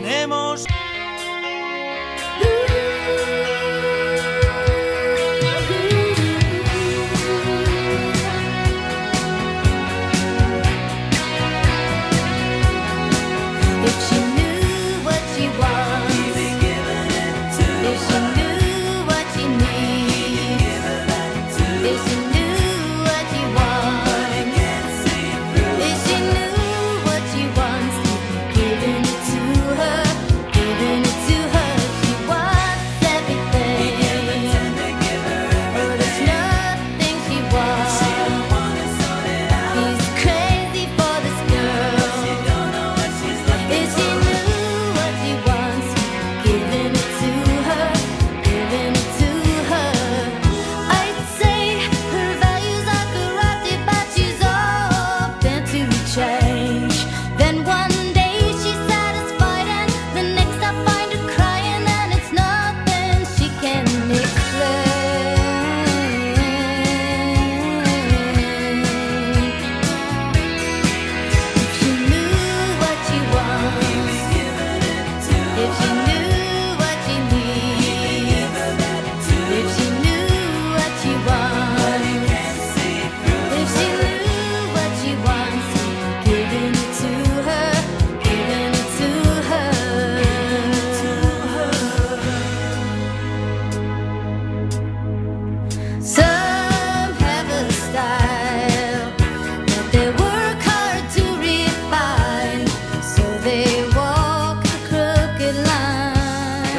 tenemos.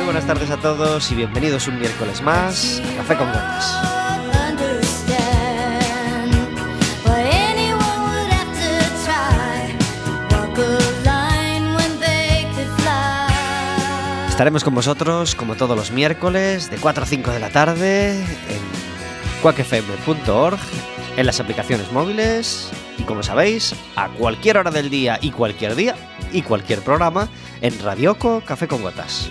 Buenas tardes a todos y bienvenidos un miércoles más a Café con Gotas. Estaremos con vosotros como todos los miércoles de 4 a 5 de la tarde en quackfm.org, en las aplicaciones móviles y, como sabéis, a cualquier hora del día y cualquier programa en Radioco Café con Gotas.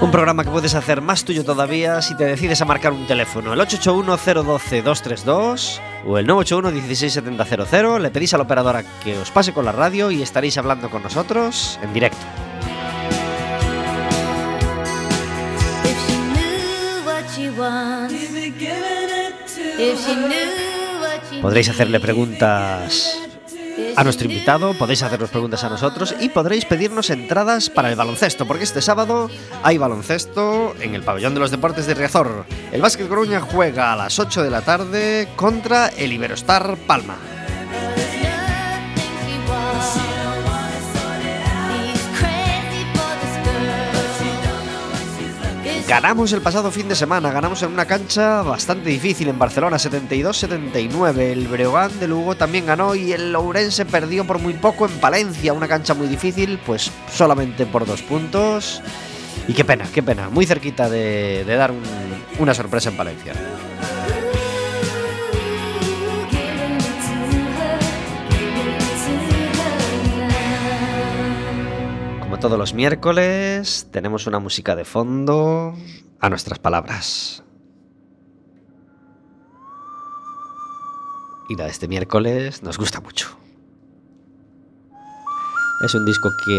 Un programa que puedes hacer más tuyo todavía si te decides a marcar un teléfono, el 881-012-232 o el 981-16700. Le pedís a la operadora que os pase con la radio y estaréis hablando con nosotros en directo. Podréis hacerle preguntas a nuestro invitado, podéis hacernos preguntas a nosotros y podréis pedirnos entradas para el baloncesto, porque este sábado hay baloncesto en el Pabellón de los Deportes de Riazor. El Básquet Coruña juega a las 8 de la tarde contra el Iberostar Palma. Ganamos el pasado fin de semana, ganamos en una cancha bastante difícil en Barcelona, 72-79. El Breogán de Lugo también ganó y el Ourense perdió por muy poco en Palencia, una cancha muy difícil, pues solamente por 2 puntos. Y qué pena, muy cerquita de dar una sorpresa en Palencia. Todos los miércoles tenemos una música de fondo a nuestras palabras. Y la de este miércoles nos gusta mucho. Es un disco que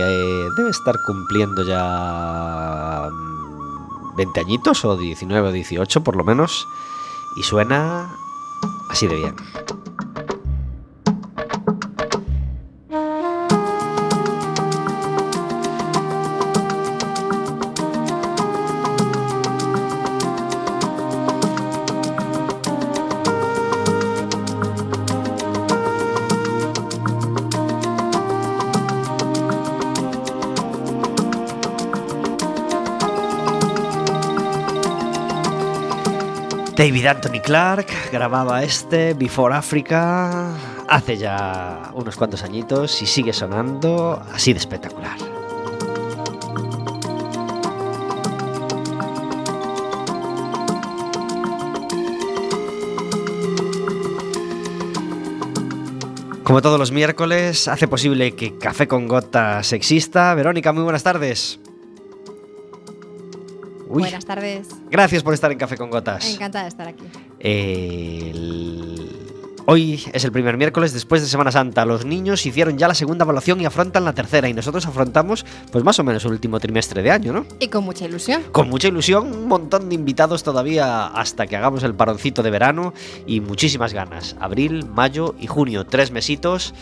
debe estar cumpliendo ya 20 añitos, o 19 o 18 por lo menos, y suena así de bien. David Anthony Clark grababa este Before Africa hace ya unos cuantos añitos y sigue sonando así de espectacular. Como todos los miércoles, hace posible que Café con Gotas exista. Verónica, muy buenas tardes. Buenas tardes. Gracias por estar en Café con Gotas. Encantada de estar aquí. Hoy es el primer miércoles después de Semana Santa. Los niños hicieron ya la segunda evaluación y afrontan la tercera. Y nosotros afrontamos, pues más o menos, el último trimestre de año, ¿no? Y con mucha ilusión. Con mucha ilusión, un montón de invitados todavía hasta que hagamos el paroncito de verano. Y muchísimas ganas. Abril, mayo y junio. 3 mesitos.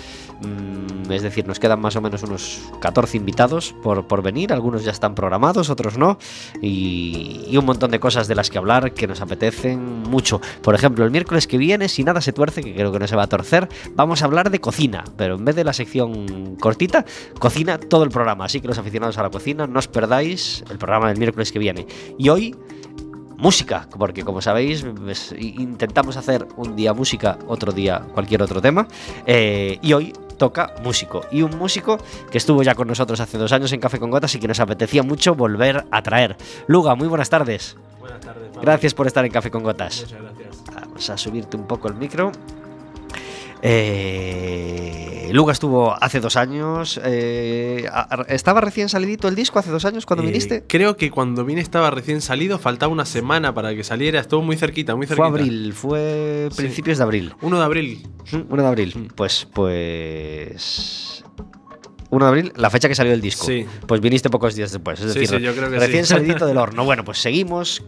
Es decir, nos quedan más o menos unos 14 invitados por venir. Algunos ya están programados, otros no. Y un montón de cosas de las que hablar que nos apetecen mucho. Por ejemplo, el miércoles que viene, si nada se tuerce, que creo que no se va a torcer, vamos a hablar de cocina, pero en vez de la sección cortita, cocina todo el programa. Así que los aficionados a la cocina, no os perdáis el programa del miércoles que viene. Y hoy, música, porque como sabéis, intentamos hacer un día música, otro día cualquier otro tema, y hoy toca músico. Y un músico que estuvo ya con nosotros hace 2 años en Café con Gotas y que nos apetecía mucho volver a traer. Luga, muy buenas tardes. Buenas tardes, Pablo. Gracias por estar en Café con Gotas. Muchas gracias. Vamos a subirte un poco el micro. Luga estuvo hace 2 años. ¿Estaba recién salidito el disco hace 2 años cuando viniste? Creo que cuando vine estaba recién salido, faltaba una semana para que saliera, estuvo muy cerquita, muy cerquita. Fue abril, fue principios de abril. 1 de abril. 1 de abril, pues... 1 de abril, la fecha que salió el disco. Sí. Pues viniste pocos días después. Es decir, yo creo que recién salidito del horno. Bueno, pues seguimos.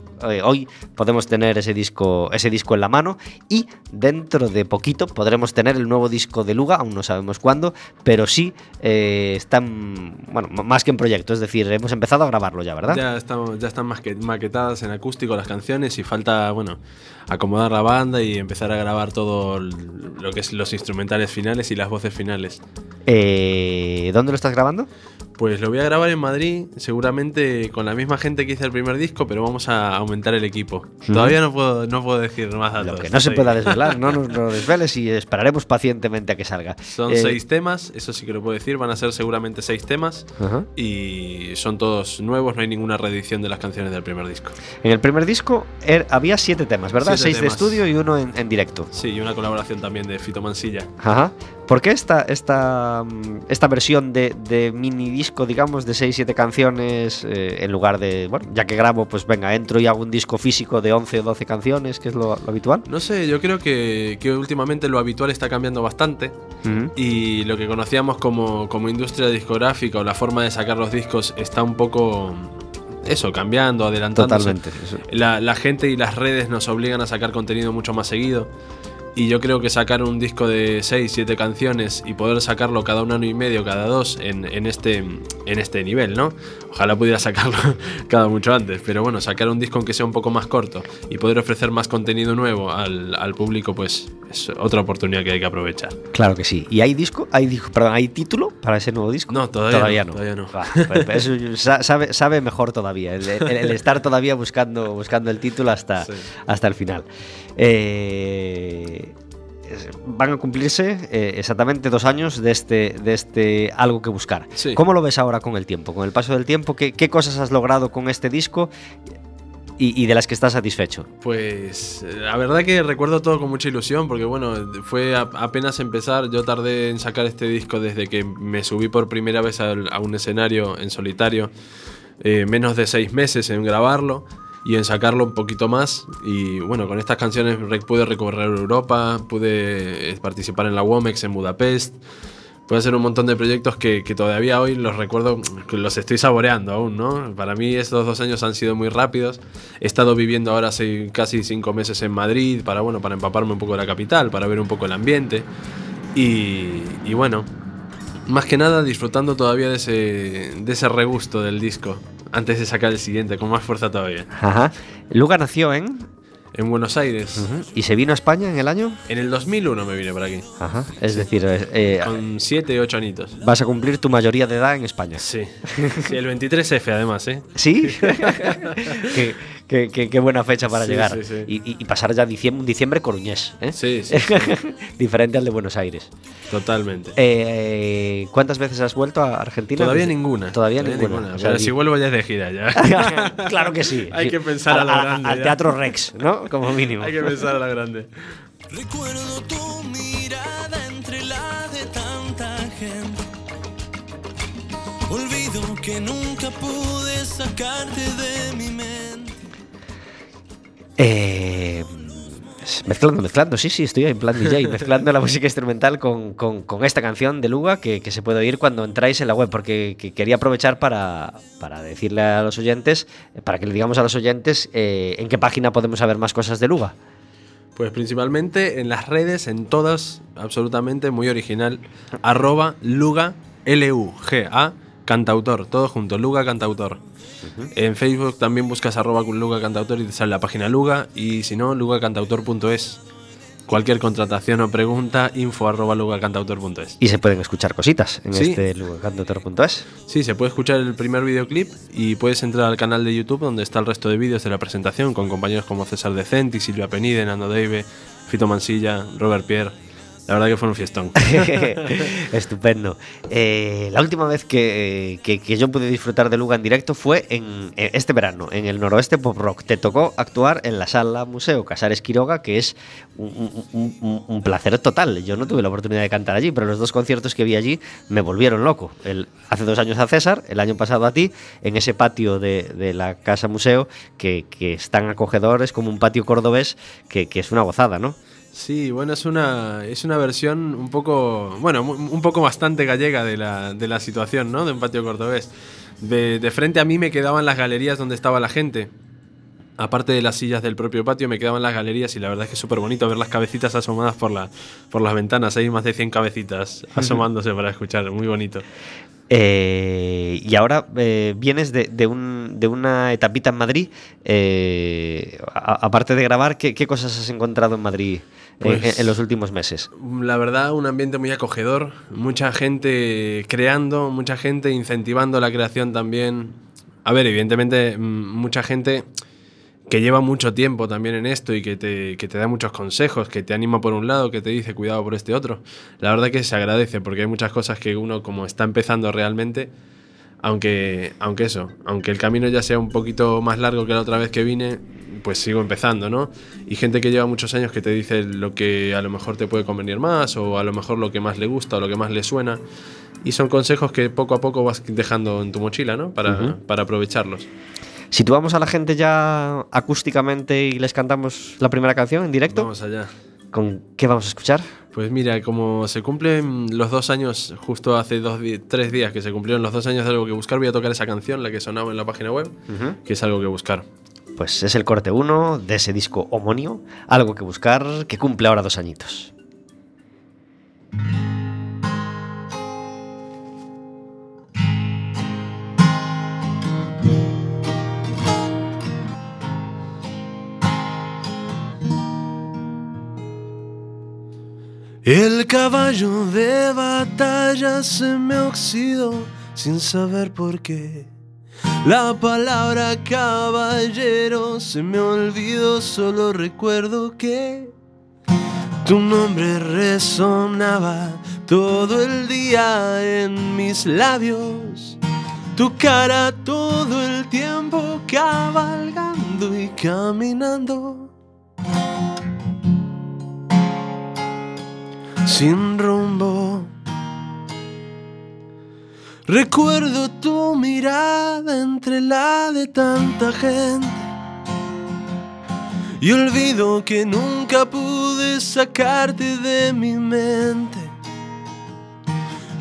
Hoy podemos tener ese disco en la mano y dentro de poquito podremos tener el nuevo disco de Luga, aún no sabemos cuándo, pero sí están, bueno, más que en proyecto. Es decir, hemos empezado a grabarlo ya, ¿verdad? Ya están maquetadas en acústico las canciones y falta, bueno, acomodar la banda y empezar a grabar todo lo que es los instrumentales finales y las voces finales. ¿Dónde lo estás grabando? Pues lo voy a grabar en Madrid, seguramente con la misma gente que hice el primer disco, pero vamos a aumentar el equipo. Todavía no puedo decir más datos. Lo que no se pueda desvelar, no nos lo desveles y esperaremos pacientemente a que salga. Son 6 temas, eso sí que lo puedo decir, van a ser seguramente 6 temas. Uh-huh. Y son todos nuevos, no hay ninguna reedición de las canciones del primer disco. En el primer disco había 7 temas, ¿verdad? 6 de estudio y 1 en directo. Sí, y una colaboración también de Fito Mansilla. Ajá. ¿Por qué esta versión de mini disco, digamos, de 6-7 canciones en lugar de, bueno, ya que grabo, pues venga, entro y hago un disco físico de 11 o 12 canciones, que es lo habitual? No sé, yo creo que últimamente lo habitual está cambiando bastante. Uh-huh. Y lo que conocíamos como industria discográfica o la forma de sacar los discos está un poco... Eso, cambiando, adelantándose. Totalmente. Eso. La gente y las redes nos obligan a sacar contenido mucho más seguido. Y yo creo que sacar un disco de 6-7 canciones y poder sacarlo cada 1 año y medio, cada 2, en este nivel, ¿no? Ojalá pudiera sacarlo cada mucho antes, pero bueno, sacar un disco aunque sea un poco más corto y poder ofrecer más contenido nuevo al público, pues es otra oportunidad que hay que aprovechar. Claro que sí. ¿Y hay título para ese nuevo disco? No, todavía no. Sabe mejor todavía, el estar todavía buscando el título hasta el final. Van a cumplirse exactamente 2 años de este Algo que buscar. Sí. ¿Cómo lo ves ahora con el tiempo? Con el paso del tiempo, ¿qué cosas has logrado con este disco y de las que estás satisfecho? Pues la verdad que recuerdo todo con mucha ilusión porque, bueno, fue apenas empezar. Yo tardé en sacar este disco desde que me subí por primera vez a un escenario en solitario, menos de 6 meses en grabarlo y en sacarlo un poquito más. Y bueno, con estas canciones pude recorrer Europa, pude participar en la Womex en Budapest, pude hacer un montón de proyectos que todavía hoy los recuerdo, que los estoy saboreando aún, ¿no? Para mí estos 2 años han sido muy rápidos. He estado viviendo ahora hace casi 5 meses en Madrid para empaparme un poco de la capital, para ver un poco el ambiente y bueno, más que nada disfrutando todavía de ese regusto del disco antes de sacar el siguiente, con más fuerza todavía. Ajá. Luga nació en Buenos Aires. Uh-huh. ¿Y se vino a España en el año? En el 2001 me vine para aquí. Ajá. Es decir... con 7-8 añitos. Vas a cumplir tu mayoría de edad en España. Sí. Sí, el 23F además, ¿eh? ¿Sí? Qué buena fecha para llegar. Sí, sí. Y pasar ya diciembre coruñés, ¿eh? Sí, sí, sí. Diferente al de Buenos Aires. Totalmente. ¿Cuántas veces has vuelto a Argentina? Todavía ninguna. O sea, si vuelvo ya es de gira ya. Claro que sí. Hay que pensar a la grande. Al Teatro Rex, ¿no? Como mínimo. Hay que pensar a la grande. Recuerdo tu mirada entre la de tanta gente. Olvido que nunca pude sacarte de mi mente. Mezclando, sí, estoy en plan DJ, mezclando la música instrumental con esta canción de Luga que se puede oír cuando entráis en la web, porque quería aprovechar para decirle a los oyentes, para que le digamos a los oyentes en qué página podemos saber más cosas de Luga. Pues principalmente en las redes, en todas, absolutamente, muy original, @Luga, Luga, cantautor, todo junto, Luga Cantautor. En Facebook también buscas @LugaCantautor y te sale la página Luga, y si no, lugacantautor.es. Cualquier contratación o pregunta, info@lugacantautor.es. Y se pueden escuchar cositas en este lugacantautor.es. Sí, se puede escuchar el primer videoclip y puedes entrar al canal de YouTube donde está el resto de vídeos de la presentación con compañeros como César Decenti, Silvia Penide, Nando Deive, Fito Mansilla, Robert Pierre. La verdad que fue un fiestón. Estupendo. La última vez que yo pude disfrutar de Luga en directo fue en este verano, en el Noroeste Pop Rock. Te tocó actuar en la Sala Museo Casares Quiroga, que es un placer total. Yo no tuve la oportunidad de cantar allí, pero los dos conciertos que vi allí me volvieron loco. Hace 2 años a César, el año pasado a ti, en ese patio de la Casa Museo, que es tan acogedor, es como un patio cordobés, que es una gozada, ¿no? Sí, bueno, es una versión un poco bastante gallega de la situación, ¿no? De un patio cordobés. De frente a mí me quedaban las galerías donde estaba la gente. Aparte de las sillas del propio patio, me quedaban las galerías y la verdad es que es súper bonito ver las cabecitas asomadas por las ventanas. Hay más de 100 cabecitas asomándose para escuchar, muy bonito. Y ahora vienes de una etapita en Madrid. Aparte de grabar, ¿qué cosas has encontrado en Madrid en los últimos meses? La verdad, un ambiente muy acogedor, mucha gente creando, mucha gente incentivando la creación también. A ver, evidentemente, mucha gente que lleva mucho tiempo también en esto y que te da muchos consejos, que te anima por un lado, que te dice cuidado por este otro. La verdad que se agradece porque hay muchas cosas que uno, como está empezando realmente, aunque el camino ya sea un poquito más largo que la otra vez que vine, pues sigo empezando, ¿no? Y gente que lleva muchos años que te dice lo que a lo mejor te puede convenir más o a lo mejor lo que más le gusta o lo que más le suena. Y son consejos que poco a poco vas dejando en tu mochila, ¿no? Para aprovecharlos. ¿Situamos a la gente ya acústicamente y les cantamos la primera canción en directo? Vamos allá. ¿Con qué vamos a escuchar? Pues mira, como se cumplen los 2 años, justo hace 3 días que se cumplieron los 2 años de Algo que Buscar, voy a tocar esa canción, la que sonaba en la página web, que es Algo que Buscar. Pues es el corte 1 de ese disco homónimo, Algo que Buscar, que cumple ahora 2 añitos. El caballo de batalla se me oxidó sin saber por qué. La palabra caballero se me olvidó, solo recuerdo que tu nombre resonaba todo el día en mis labios. Tu cara todo el tiempo cabalgando y caminando sin rumbo. Recuerdo tu mirada entre la de tanta gente y olvido que nunca pude sacarte de mi mente.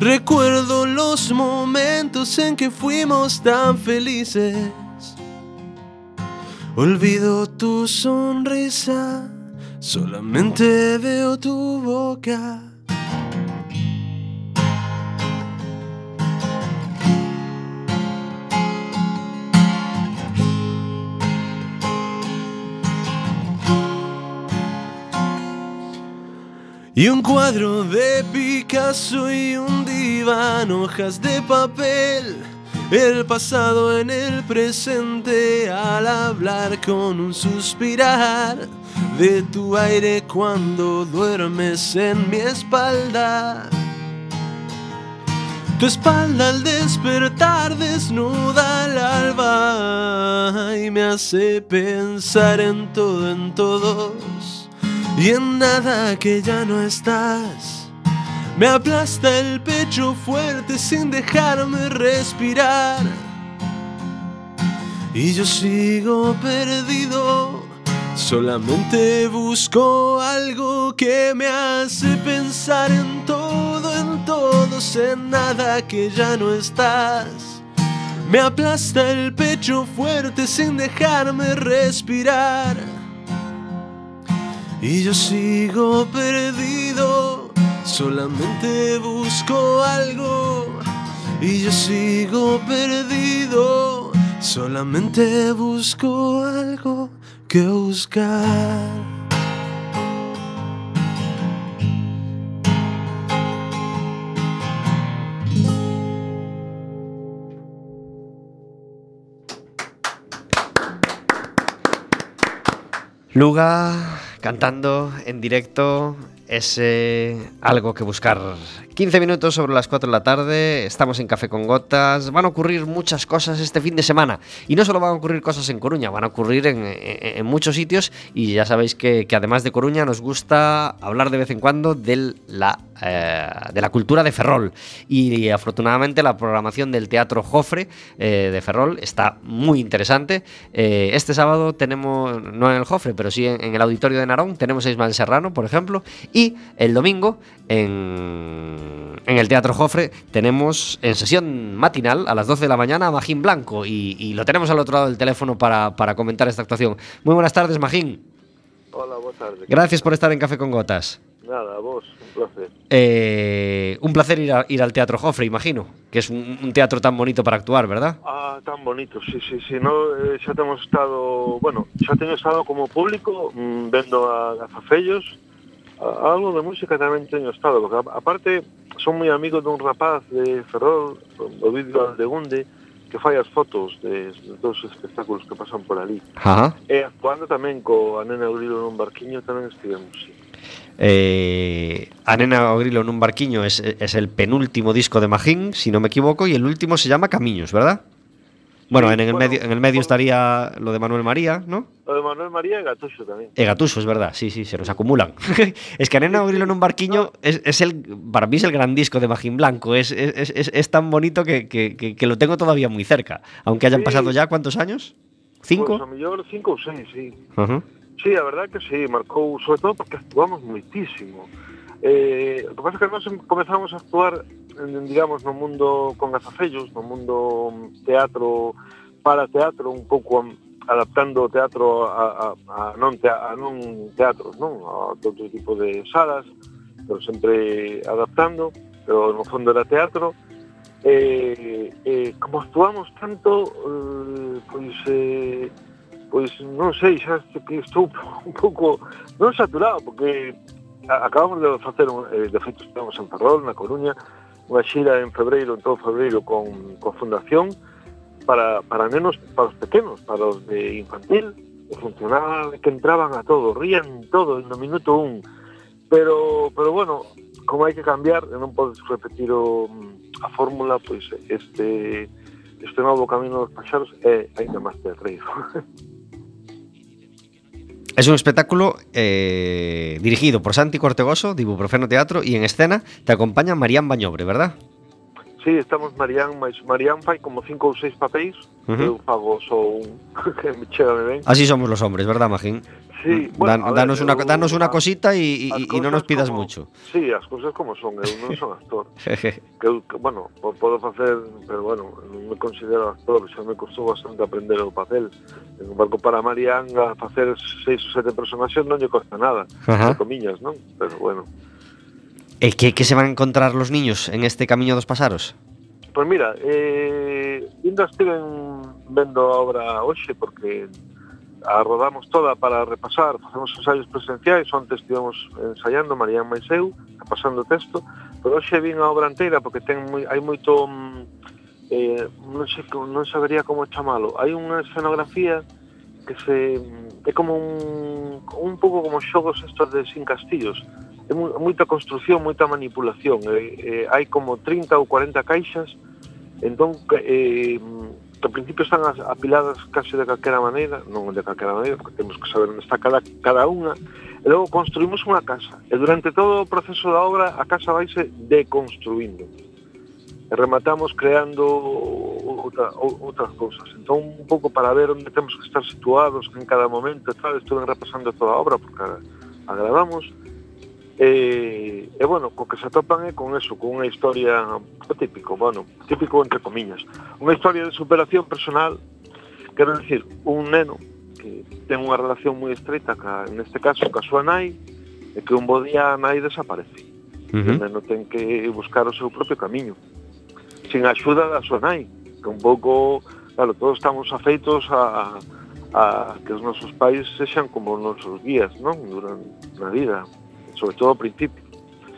Recuerdo los momentos en que fuimos tan felices. Olvido tu sonrisa, solamente veo tu boca. Y un cuadro de Picasso y un diván, hojas de papel, el pasado en el presente al hablar con un suspirar de tu aire cuando duermes en mi espalda. Tu espalda al despertar desnuda al alba y me hace pensar en todo, en todos y en nada que ya no estás. Me aplasta el pecho fuerte sin dejarme respirar. Y yo sigo perdido, solamente busco algo que me hace pensar en todos, en nada, que ya no estás. Me aplasta el pecho fuerte sin dejarme respirar. Y yo sigo perdido, solamente busco algo. Y yo sigo perdido, solamente busco algo que buscar. Luga cantando en directo ese algo que buscar. 15 minutos sobre las 4 de la tarde, estamos en Café con Gotas. Van a ocurrir muchas cosas este fin de semana, y no solo van a ocurrir cosas en Coruña, van a ocurrir en muchos sitios, y ya sabéis que además de Coruña nos gusta hablar de vez en cuando de la cultura de Ferrol, y afortunadamente la programación del Teatro Jofre de Ferrol está muy interesante. Este sábado tenemos, no en el Jofre, pero sí en el Auditorio de Narón, tenemos a Ismael Serrano, por ejemplo, y el domingo en el Teatro Jofre tenemos en sesión matinal a las 12 de la mañana a Magín Blanco, y lo tenemos al otro lado del teléfono para comentar esta actuación. Muy buenas tardes, Magín. Hola, buenas tardes. Gracias por estar en Café con Gotas. Nada, a vos, un placer. Un placer ir al Teatro Jofre, imagino, que es un teatro tan bonito para actuar, ¿verdad? Ah, tan bonito, sí. No, ya te hemos estado, bueno, ya te hemos estado como público viendo a Zafellos. Algo de música tamén teño estado, porque aparte son moi amigo dun rapaz de Ferrol, Ovidio Aldegunde, que fai as fotos de todos os espectáculos que pasan por ali. Ajá. E actuando tamén co a Nena Grilo nun barquiño tamén estivemos, sí. A Nena Grilo nun barquiño es el penúltimo disco de Magín, si non me equivoco, y el último se llama Camiños, ¿verdad? Bueno, sí, en el medio estaría lo de Manuel María, ¿no? Lo de Manuel María y Gatuso también. Gatuso, es verdad, sí, se nos acumulan. Es que Nena Grilo en un barquiño es el, para mí es el gran disco de Magín Blanco. Es tan bonito que lo tengo todavía muy cerca. Aunque hayan pasado ya, ¿cuántos años? ¿5? Pues a mellor 5 o 6, sí. Uh-huh. Sí, la verdad que sí, marcó, sobre todo porque actuamos muitísimo. Lo que pasa es que nós comenzamos a actuar, digamos, no mundo con Gazafellos, no mundo teatro, para teatro, un pouco adaptando o teatro a non teatros, non? A outro tipo de salas, pero sempre adaptando, pero no fondo era teatro. Como actuamos tanto, pois non sei, xa que estou un pouco, non saturado, porque acabamos de facer, de feito estamos en Ferrol, na Coruña, unha xira en todo febreiro con fundación para nenos, para os pequenos, para os de infantil, funcionaba que entraban a todo, rían todo en o minuto 1. Pero bueno, como hai que cambiar, non podes repetir a fórmula, pois este novo camino dos paxaros é ainda máis terrível. Es un espectáculo dirigido por Santi Cortegoso, de Ibuprofeno Teatro, y en escena te acompaña Marián Bañobre, ¿verdad? Sí, estamos Marián, mais Marián fai como 5 ou 6 papéis, eu fago só un, que me chega ben. Así somos los hombres, ¿verdad, Magín? Sí, bueno, danos una cosita y no nos pidas como, mucho. Sí, as cousas como son, eu non son actor. que, bueno, podo facer, pero bueno, non me considero actor, xa me costou bastante aprender o papel. En un barco para Marián a facer 6 ou 7 personaxes non lle costa nada, entre comillas, non? Pero bueno. ¿Qué se van a encontrar los niños en este Camiño dos Paxaros? Pues mira, ainda estiven vendo a obra hoxe, porque a rodamos toda para repasar, facemos ensaios presenciais, onte estivemos ensaiando Marián máis eu, pasando o texto, pero hoxe vin a obra inteira porque hai moito non sabería como chamalo. Hai unha escenografía que é como un pouco como xogos estos de Sin Castillos. É moita construción, moita manipulación, hai como 30 ou 40 caixas, entón ao principio están apiladas casi de calquera maneira, non de calquera maneira, porque temos que saber onde está cada unha, e Luego construimos una casa. Durante todo el proceso da obra, a casa vaise deconstruindo. Rematamos creando outras cousas. Entón, un pouco para ver onde temos que estar situados en cada momento, tal, estuve repasando toda a obra, porque a gravamos. E, bueno, co que se atopan é con eso, con unha historia típico, bueno, típico entre comiñas. Unha historia de superación personal, quero dicir, un neno que ten unha relación moi estreita, neste caso, ca súa nai, e que un bo día a nai desaparece. Uh-huh. O neno ten que buscar o seu propio camiño sin a axuda da súa nai, que un pouco, claro, todos estamos afeitos a que os nosos pais sexan como os nosos guías, non? Durante a vida, sobre todo ao principio.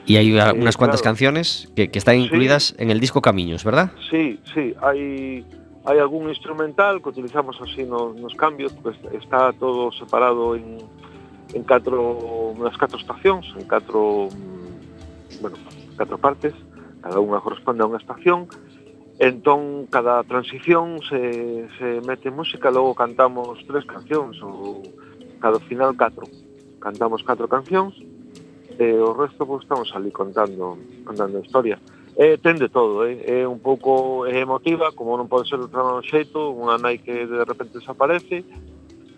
E hai unhas cuantas canciones que están incluídas, sí, en el disco Camiños, ¿verdad? Sí, sí, hai algún instrumental que utilizamos así nos cambios, pues está todo separado en catro, nas catro estacións, en catro, bueno, catro partes, cada unha corresponde a unha estación. Entón, cada transición se mete música, logo cantamos 3 cancións, ou cada final 4. Cantamos 4 cancións, e o resto pues, estamos ali contando historia. Ten de todo, é un pouco emotiva, como non pode ser outra no xeito, unha nai que de repente desaparece,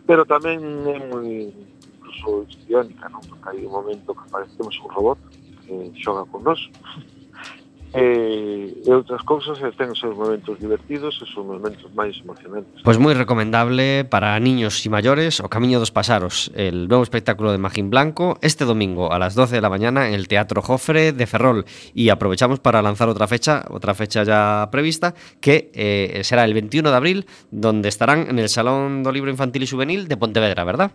pero tamén é moi incluso histriónica, non? Porque hai un momento que aparecemos un robot que xoga con nós. E outras cousas, ten os seus momentos divertidos e os seus momentos máis emocionantes. Pois moi recomendable para niños e maiores o Camiño dos Pasaros, el novo espectáculo de Magín Blanco, este domingo a las 12 de la mañana en el Teatro Jofre de Ferrol. Y aprovechamos para lanzar otra fecha ya prevista, que será el 21 de abril, donde estarán en el Salón do Libro Infantil y Juvenil de Pontevedra, ¿verdad?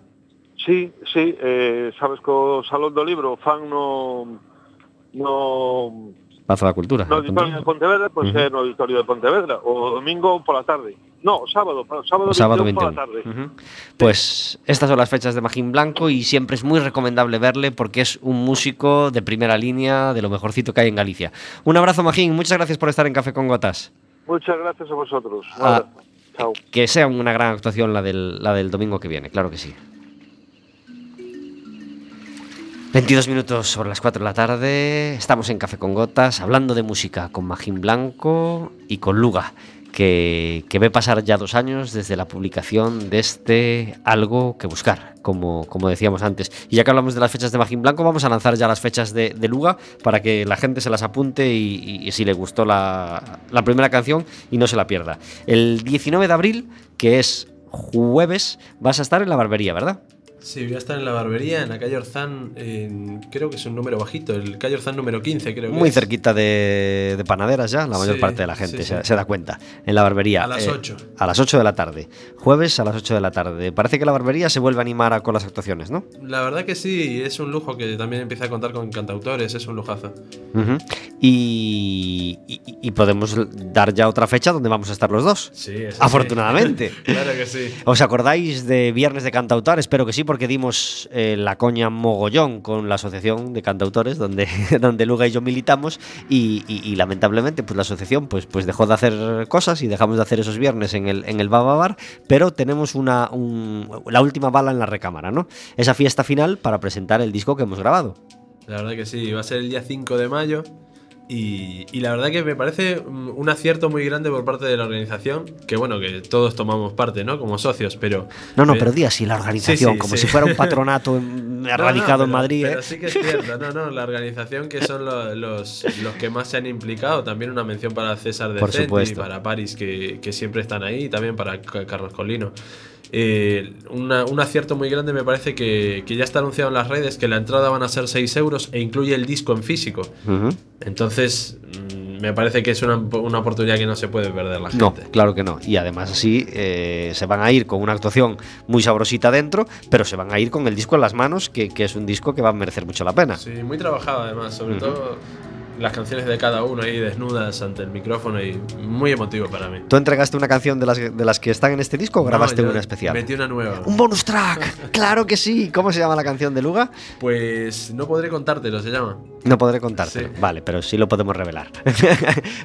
Sí, sí, sabes que o Salón do Libro fan no Pazo da Cultura. No Auditorio de Pontevedra, pois pues, uh-huh. É no Auditorio de Pontevedra, o domingo pola tarde. No, sábado 21 pola tarde. Uh-huh. Sí. Pues estas son las fechas de Magín Blanco y siempre es muy recomendable verle porque es un músico de primera línea, de lo mejorcito que hay en Galicia. Un abrazo, Magín, muchas gracias por estar en Café con Gotas. Muchas gracias a vosotros. Chao. Que sea una gran actuación la del domingo que viene, claro que sí. 22 minutos sobre las 4 de la tarde, estamos en Café con Gotas, hablando de música con Magín Blanco y con Luga, que ve pasar ya 2 años desde la publicación de este Algo que Buscar, como decíamos antes. Y ya que hablamos de las fechas de Magín Blanco, vamos a lanzar ya las fechas de Luga para que la gente se las apunte y si le gustó la primera canción y no se la pierda. El 19 de abril, que es jueves, vas a estar en La Barbería, ¿verdad? Sí, voy a estar en La Barbería, en la calle Orzán, creo que es un número bajito, el calle Orzán número 15, creo que muy es. Cerquita de Panaderas ya, la mayor parte de la gente se da cuenta. En La Barbería. A las 8. A las 8 de la tarde. Jueves a las 8 de la tarde. Parece que La Barbería se vuelve a animar con las actuaciones, ¿no? La verdad que sí, es un lujo que también empieza a contar con cantautores, es un lujazo. Uh-huh. Y podemos dar ya otra fecha donde vamos a estar los dos. Sí, afortunadamente. Sí. Claro que sí. ¿Os acordáis de Viernes de Cantautor? Espero que sí, porque dimos la coña mogollón con la asociación de cantautores donde Luga y yo militamos y lamentablemente pues la asociación pues dejó de hacer cosas y dejamos de hacer esos viernes en el Bababar, pero tenemos la última bala en la recámara, ¿no? Esa fiesta final para presentar el disco que hemos grabado. La verdad que sí, va a ser el día 5 de mayo. Y la verdad que me parece un acierto muy grande por parte de la organización, que bueno, que todos tomamos parte, ¿no? Como socios, pero... No, pero di así la organización, sí, como si fuera un patronato radicado en Madrid. Pero sí que es cierto, la organización que son los que más se han implicado, también una mención para César de Cent y para París, que siempre están ahí, y también para Carlos Colino. Un acierto muy grande me parece que ya está anunciado en las redes que la entrada van a ser 6€ e incluye el disco en físico. Uh-huh. Entonces me parece que es una oportunidad que no se puede perder la gente. No, claro que no. Y además así se van a ir con una actuación muy sabrosita dentro, pero se van a ir con el disco en las manos, que es un disco que va a merecer mucho la pena. Sí, muy trabajado además, sobre todo... las canciones de cada uno ahí desnudas ante el micrófono y muy emotivo para mí. ¿Tú entregaste una canción de las que están en este disco o grabaste una especial? Metí una nueva. ¡Un bonus track! ¡Claro que sí! ¿Cómo se llama la canción de Luga? Pues no podré contártelo, se llama. No podré contártelo, sí. Vale, pero sí lo podemos revelar.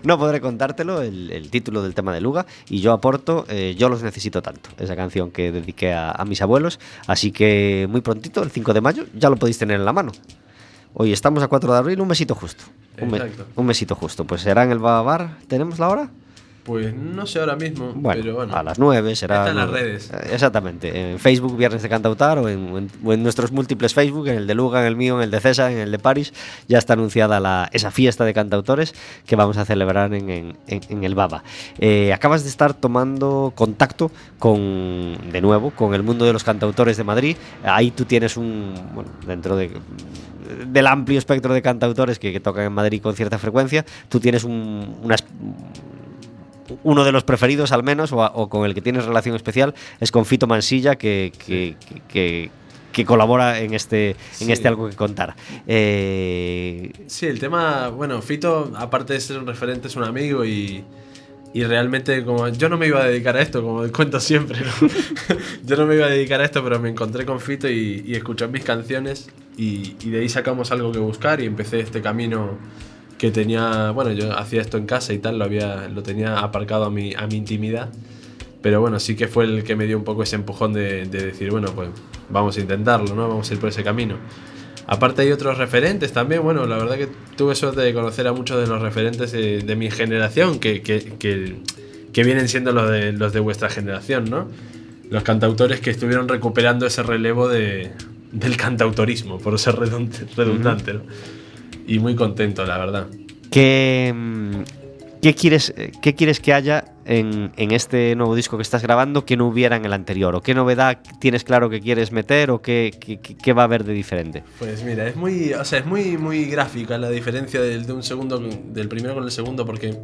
No podré contártelo, el título del tema de Luga, y yo aporto Yo los necesito tanto, esa canción que dediqué a mis abuelos, así que muy prontito, el 5 de mayo, ya lo podéis tener en la mano. Hoy estamos a 4 de abril, un mesito justo. Exacto. Un mesito justo, pues será en el Babar. ¿Tenemos la hora? Pues no sé ahora mismo, bueno, pero bueno, a las 9 será. Está en las redes. Exactamente, en Facebook Viernes de Cantautar o en nuestros múltiples Facebook, en el de Luga, en el mío, en el de César, en el de París. Ya está anunciada esa fiesta de cantautores que vamos a celebrar en el Baba. Acabas de estar tomando contacto con el mundo de los cantautores de Madrid. Ahí tú tienes dentro del amplio espectro de cantautores que tocan en Madrid con cierta frecuencia, tú tienes uno de los preferidos al menos, o con el que tienes relación especial, es con Fito Mansilla, que colabora en este Algo que Contar. Sí, el tema, bueno, Fito, aparte de ser un referente, es un amigo y realmente, como yo no me iba a dedicar a esto, como cuento siempre, ¿no? Yo no me iba a dedicar a esto, pero me encontré con Fito y escuchó mis canciones y de ahí sacamos Algo que Buscar y empecé este camino que tenía, bueno, yo hacía esto en casa y tal, lo tenía aparcado a mi intimidad, pero bueno, sí que fue el que me dio un poco ese empujón de decir, bueno, pues vamos a intentarlo, ¿no? Vamos a ir por ese camino. Aparte hay otros referentes también, bueno, la verdad que tuve suerte de conocer a muchos de los referentes de mi generación, que vienen siendo los de vuestra generación, ¿no? Los cantautores que estuvieron recuperando ese relevo del cantautorismo, por ser redundante, ¿no? Y muy contento, la verdad. ¿Qué quieres que haya en este nuevo disco que estás grabando que no hubiera en el anterior? ¿O qué novedad tienes claro que quieres meter? ¿O qué va a haber de diferente? Pues mira, es muy muy gráfica la diferencia del primero con el segundo, porque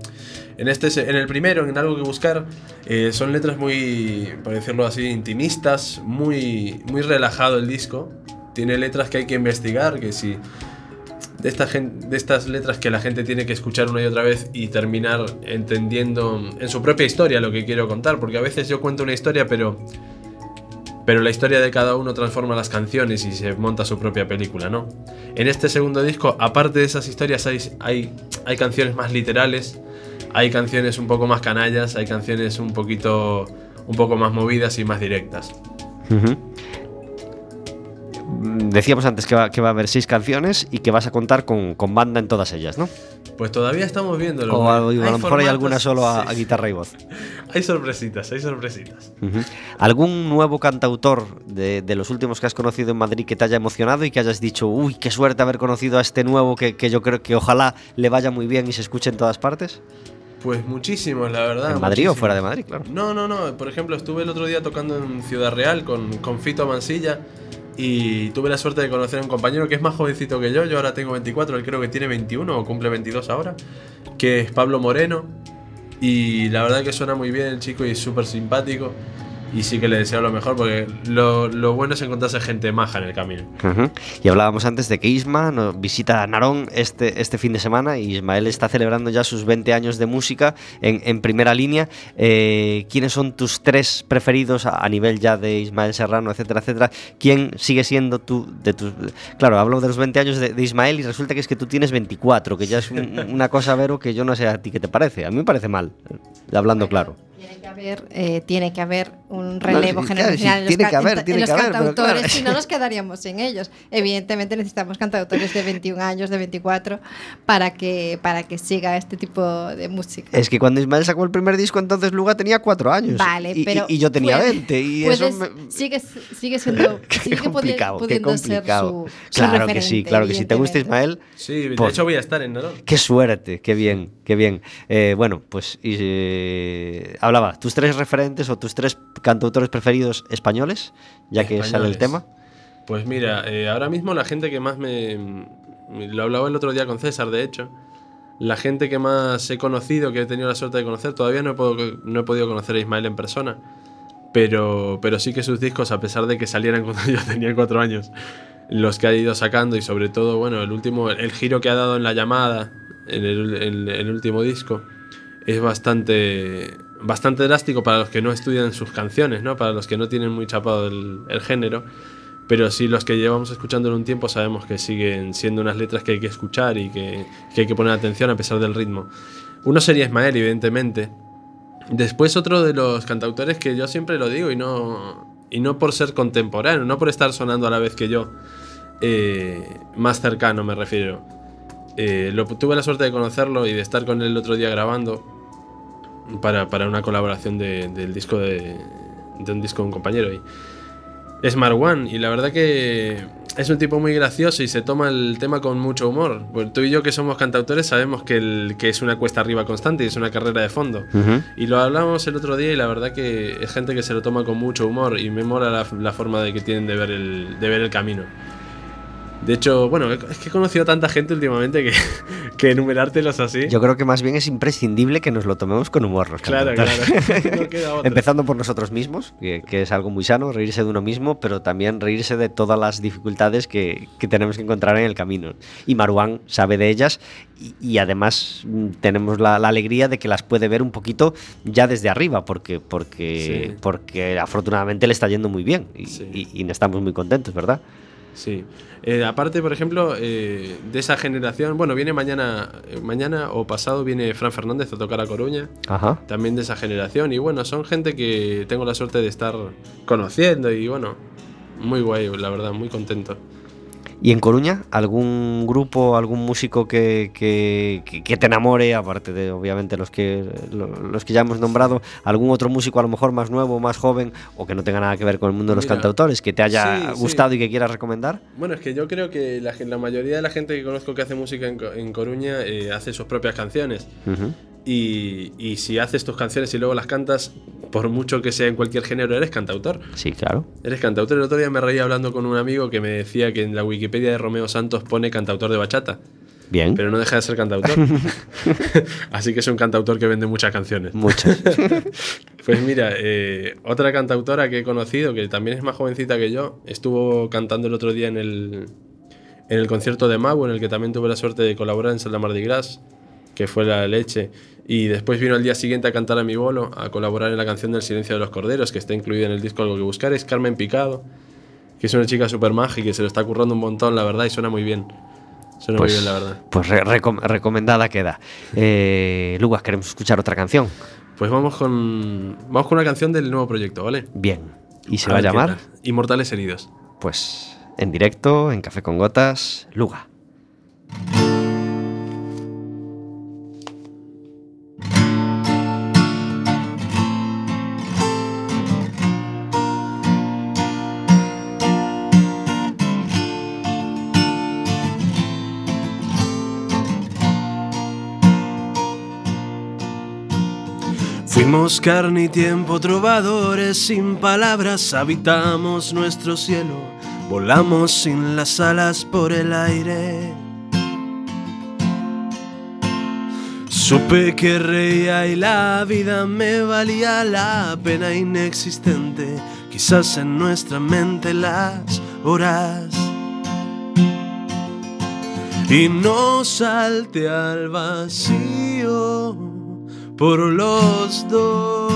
en el primero, en Algo que Buscar, son letras muy, por decirlo así, intimistas, muy, muy relajado el disco. Tiene letras que hay que investigar, que si... De estas letras que la gente tiene que escuchar una y otra vez y terminar entendiendo en su propia historia lo que quiero contar, porque a veces yo cuento una historia pero la historia de cada uno transforma las canciones y se monta su propia película, ¿no? En este segundo disco, aparte de esas historias, hay canciones más literales, hay canciones un poco más canallas, hay canciones un poco más movidas y más directas. Uh-huh. Decíamos antes que va a haber 6 canciones y que vas a contar con banda en todas ellas, ¿no? Pues todavía estamos viéndolo. O a lo mejor hay alguna solo a guitarra y voz. Hay sorpresitas. Uh-huh. ¿Algún nuevo cantautor de los últimos que has conocido en Madrid que te haya emocionado y que hayas dicho, uy, qué suerte haber conocido a este nuevo que yo creo que ojalá le vaya muy bien y se escuche en todas partes? Pues muchísimos, la verdad. ¿En Madrid o fuera de Madrid, claro? No. Por ejemplo, estuve el otro día tocando en Ciudad Real con Fito Mansilla. Y tuve la suerte de conocer a un compañero que es más jovencito que yo ahora tengo 24, él creo que tiene 21 o cumple 22 ahora, que es Pablo Moreno, y la verdad que suena muy bien el chico y es súper simpático y sí que le deseo lo mejor, porque lo bueno es encontrarse gente maja en el camino. Uh-huh. Y hablábamos antes de que Isma nos visita Narón este fin de semana, y Ismael está celebrando ya sus 20 años de música en primera línea. ¿Quiénes son tus 3 preferidos a nivel ya de Ismael Serrano, etcétera, etcétera? ¿Quién sigue siendo tú? Claro, hablo de los 20 años de Ismael y resulta que es que tú tienes 24, que ya es una cosa, Vero, que yo no sé a ti qué te parece. A mí me parece mal, hablando claro. Tiene que haber un relevo generacional en los cantautores, claro. Si no nos quedaríamos sin ellos. Evidentemente necesitamos cantautores de 21 años, de 24, para que siga este tipo de música. Es que cuando Ismael sacó el primer disco, entonces Luga tenía 4 años. Vale, pero y yo tenía 20. Sigue siendo pudiendo ser su referente, claro que sí. Si te gusta Ismael... Sí, de hecho voy a estar en Narón. ¡Qué suerte! ¡Qué bien! ¡Qué bien! Bueno, pues... hablaba, tus 3 referentes o tus 3 cantautores preferidos españoles, ya que sale el tema. Pues mira, ahora mismo la gente que más lo hablaba el otro día con César, de hecho, la gente que más he conocido, que he tenido la suerte de conocer, todavía no he podido conocer a Ismael en persona, pero sí que sus discos, a pesar de que salieran cuando yo tenía 4 años, los que ha ido sacando, y sobre todo, bueno, el último, el giro que ha dado en La Llamada, el último disco, es bastante drástico para los que no estudian sus canciones, ¿no? Para los que no tienen muy chapado el género, pero sí los que llevamos escuchándolo un tiempo sabemos que siguen siendo unas letras que hay que escuchar y que hay que poner atención a pesar del ritmo. Uno sería Ismael, evidentemente. Después otro de los cantautores que yo siempre lo digo, y no por ser contemporáneo, no por estar sonando a la vez que yo, más cercano me refiero. Tuve la suerte de conocerlo y de estar con él el otro día grabando para una colaboración del disco de un disco de un compañero. Y es Marwan, y la verdad que es un tipo muy gracioso y se toma el tema con mucho humor. Pues tú y yo, que somos cantautores, sabemos que es una cuesta arriba constante y es una carrera de fondo. Uh-huh. Y lo hablamos el otro día y la verdad que es gente que se lo toma con mucho humor y me mola la forma de que tienen de ver el camino. De hecho, bueno, es que he conocido a tanta gente últimamente que enumerártelos así. Yo creo que más bien es imprescindible que nos lo tomemos con humor. Los claro. No queda otra. Empezando por nosotros mismos, que es algo muy sano, reírse de uno mismo, pero también reírse de todas las dificultades que tenemos que encontrar en el camino. Y Marwan sabe de ellas y además tenemos la alegría de que las puede ver un poquito ya desde arriba, porque afortunadamente le está yendo muy bien y estamos muy contentos, ¿verdad? Sí. Aparte, por ejemplo, de esa generación, bueno, viene mañana o pasado viene Fran Fernández a tocar a Coruña. Ajá. También de esa generación, y bueno, son gente que tengo la suerte de estar conociendo y bueno, muy guay, la verdad, muy contento. ¿Y en Coruña? ¿Algún grupo, algún músico que te enamore? Aparte de, obviamente, los que ya hemos nombrado. ¿Algún otro músico, a lo mejor más nuevo, más joven, o que no tenga nada que ver con el mundo de los cantautores, que te haya gustado y que quieras recomendar? Bueno, es que yo creo que la mayoría de la gente que conozco que hace música en Coruña hace sus propias canciones. Uh-huh. Y si haces tus canciones y luego las cantas, por mucho que sea en cualquier género, eres cantautor. Sí, claro. Eres cantautor. El otro día me reía hablando con un amigo que me decía que en la Wikipedia de Romeo Santos pone cantautor de bachata. Bien. Pero no deja de ser cantautor. Así que es un cantautor que vende muchas canciones. Muchas. Pues mira, otra cantautora que he conocido, que también es más jovencita que yo, estuvo cantando el otro día en el concierto de Mau, en el que también tuve la suerte de colaborar en Salda Mardi Gras, que fue la leche. Y después vino al día siguiente a cantar a mi bolo, a colaborar en la canción del Silencio de los Corderos, que está incluida en el disco Algo que Buscar. Es Carmen Picado, que es una chica súper mágica y se lo está currando un montón, la verdad, y suena muy bien. Suena muy bien, la verdad. Pues recomendada queda. Lucas, queremos escuchar otra canción. Pues vamos con una canción del nuevo proyecto, ¿vale? Bien. ¿Y se va a llamar? Inmortales Heridos. Pues en directo, en Café con Gotas, Luga. Fuimos carne y tiempo, trovadores sin palabras, habitamos nuestro cielo, volamos sin las alas por el aire. Supe que reía y la vida me valía la pena inexistente, quizás en nuestra mente las horas. Y no salte al vacío por los dos.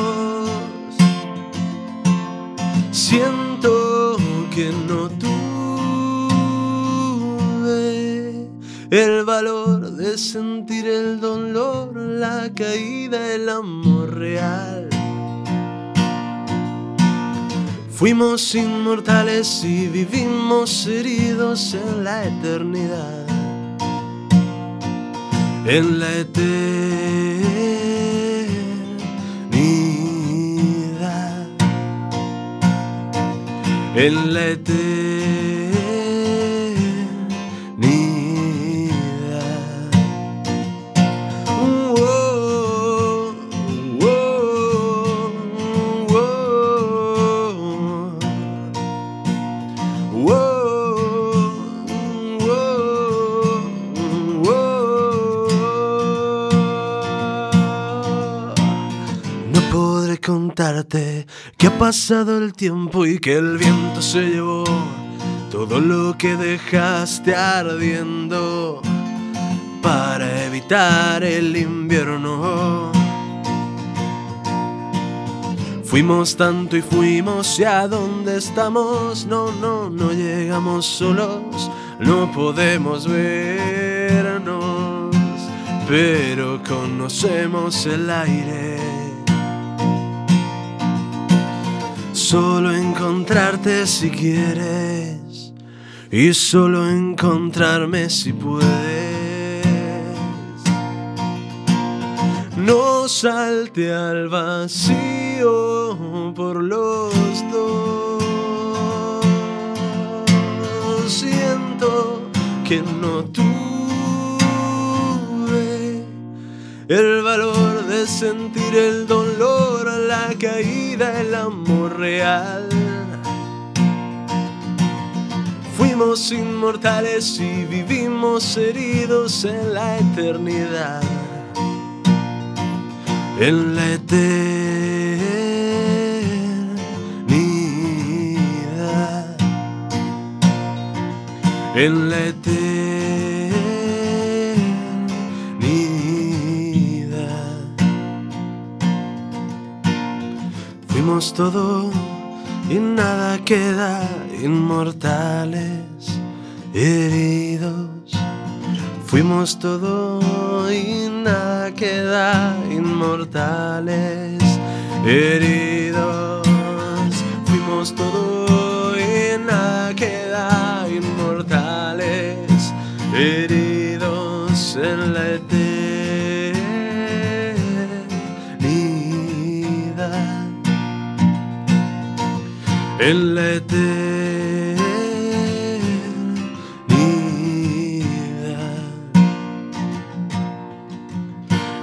Siento que no tuve el valor de sentir el dolor, la caída, el amor real. Fuimos inmortales y vivimos heridos en la eternidad. En la eternidad. En la eternidad. No podré contarte que ha pasado el tiempo y que el viento se llevó todo lo que dejaste ardiendo. para evitar el invierno. Fuimos tanto y fuimos, y a dónde estamos. No llegamos solos, no podemos vernos, pero conocemos el aire. Solo encontrarte si quieres, y solo encontrarme si puedes. No salte al vacío por los dos. Siento que no tuve el valor de sentir el dolor, la caída, el amor real. Fuimos inmortales y vivimos heridos en la eternidad. En la eternidad. En la eternidad. Fuimos todo y nada queda, inmortales, heridos. Fuimos todo y nada queda, inmortales, heridos. Fuimos todo y nada queda, inmortales, heridos en la eternidad. En la eternidad.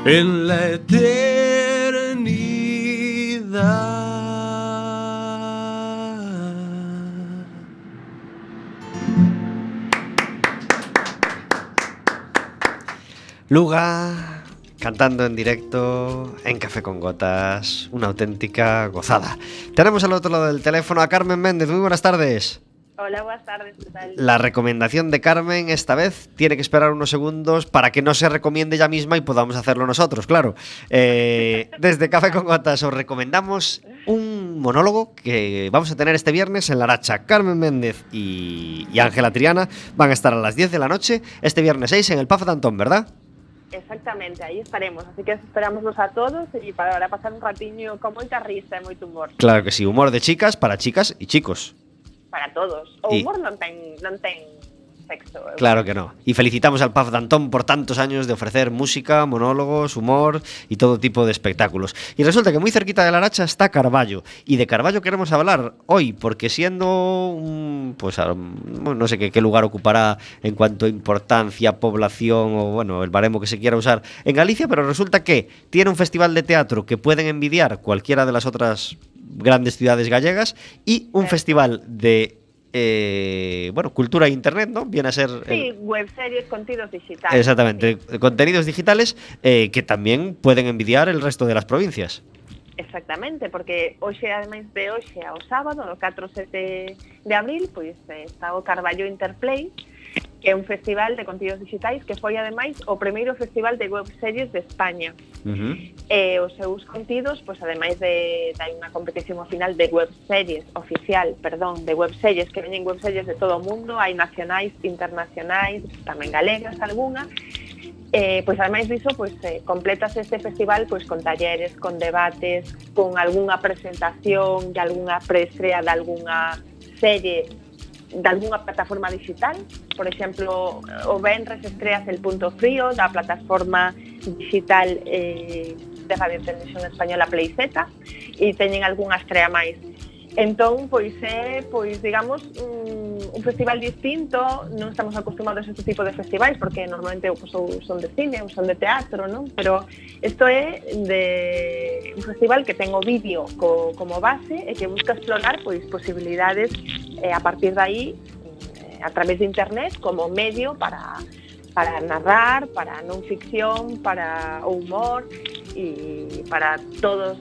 En la eternidad. Luga cantando en directo en Café con Gotas, una auténtica gozada. Tenemos al otro lado del teléfono a Carmen Méndez. Muy buenas tardes. Hola, buenas tardes, ¿qué tal? La recomendación de Carmen esta vez tiene que esperar unos segundos para que no se recomiende ella misma y podamos hacerlo nosotros, claro. Desde Café con Gotas os recomendamos un monólogo que vamos a tener este viernes en La Aracha. Carmen Méndez y Ángela Triana van a estar a las 10 de la noche este viernes 6 en el Paf de Antón, ¿verdad? Exactamente, ahí estaremos, así que esperámoslos a todos y para pasar un ratiño con mucha risa y mucho humor. Claro que sí, humor de chicas, para chicas y chicos. Para todos. O humor non ten sexo. Claro que no. Y felicitamos al Paf de Antón por tantos años de ofrecer música, monólogos, humor y todo tipo de espectáculos. Y resulta que muy cerquita de La Aracha está Carballo. Y de Carballo queremos hablar hoy, porque siendo no sé qué lugar ocupará en cuanto a importancia, población o bueno, el baremo que se quiera usar en Galicia, pero resulta que tiene un festival de teatro que pueden envidiar cualquiera de las otras grandes ciudades gallegas y un festival de cultura e internet, ¿no? Viene a ser... Sí, web series, contenidos digitales. Exactamente, sí. Contenidos digitales que también pueden envidiar el resto de las provincias. Exactamente, porque hoxe, ademais de hoxe ao sábado, no 4-7 de abril, pois está o Carballo Interplay, que é un festival de contidos digitais que foi, ademais, o primeiro festival de webseries de España. E os seus contidos, pois, ademais de hai unha competición final de webseries de webseries, que veñen webseries de todo o mundo, hai nacionais, internacionais, tamén galegas algunha. Pois ademais diso, completas este festival con talleres, con debates, con algunha presentación e algunha preestrea de algunha serie de algunha plataforma digital. Por exemplo, o venres estreas El Punto Frío da plataforma digital de Radio Televisión Española PlayZ e teñen algunha estrea máis. Entón, un festival distinto, non estamos acostumados a este tipo de festivais porque normalmente son de cine, son de teatro, non? Pero isto é de un festival que ten o vídeo como base e que busca explorar posibilidades a partir de aí a través de internet como medio para narrar, para non ficción, para o humor. y para todos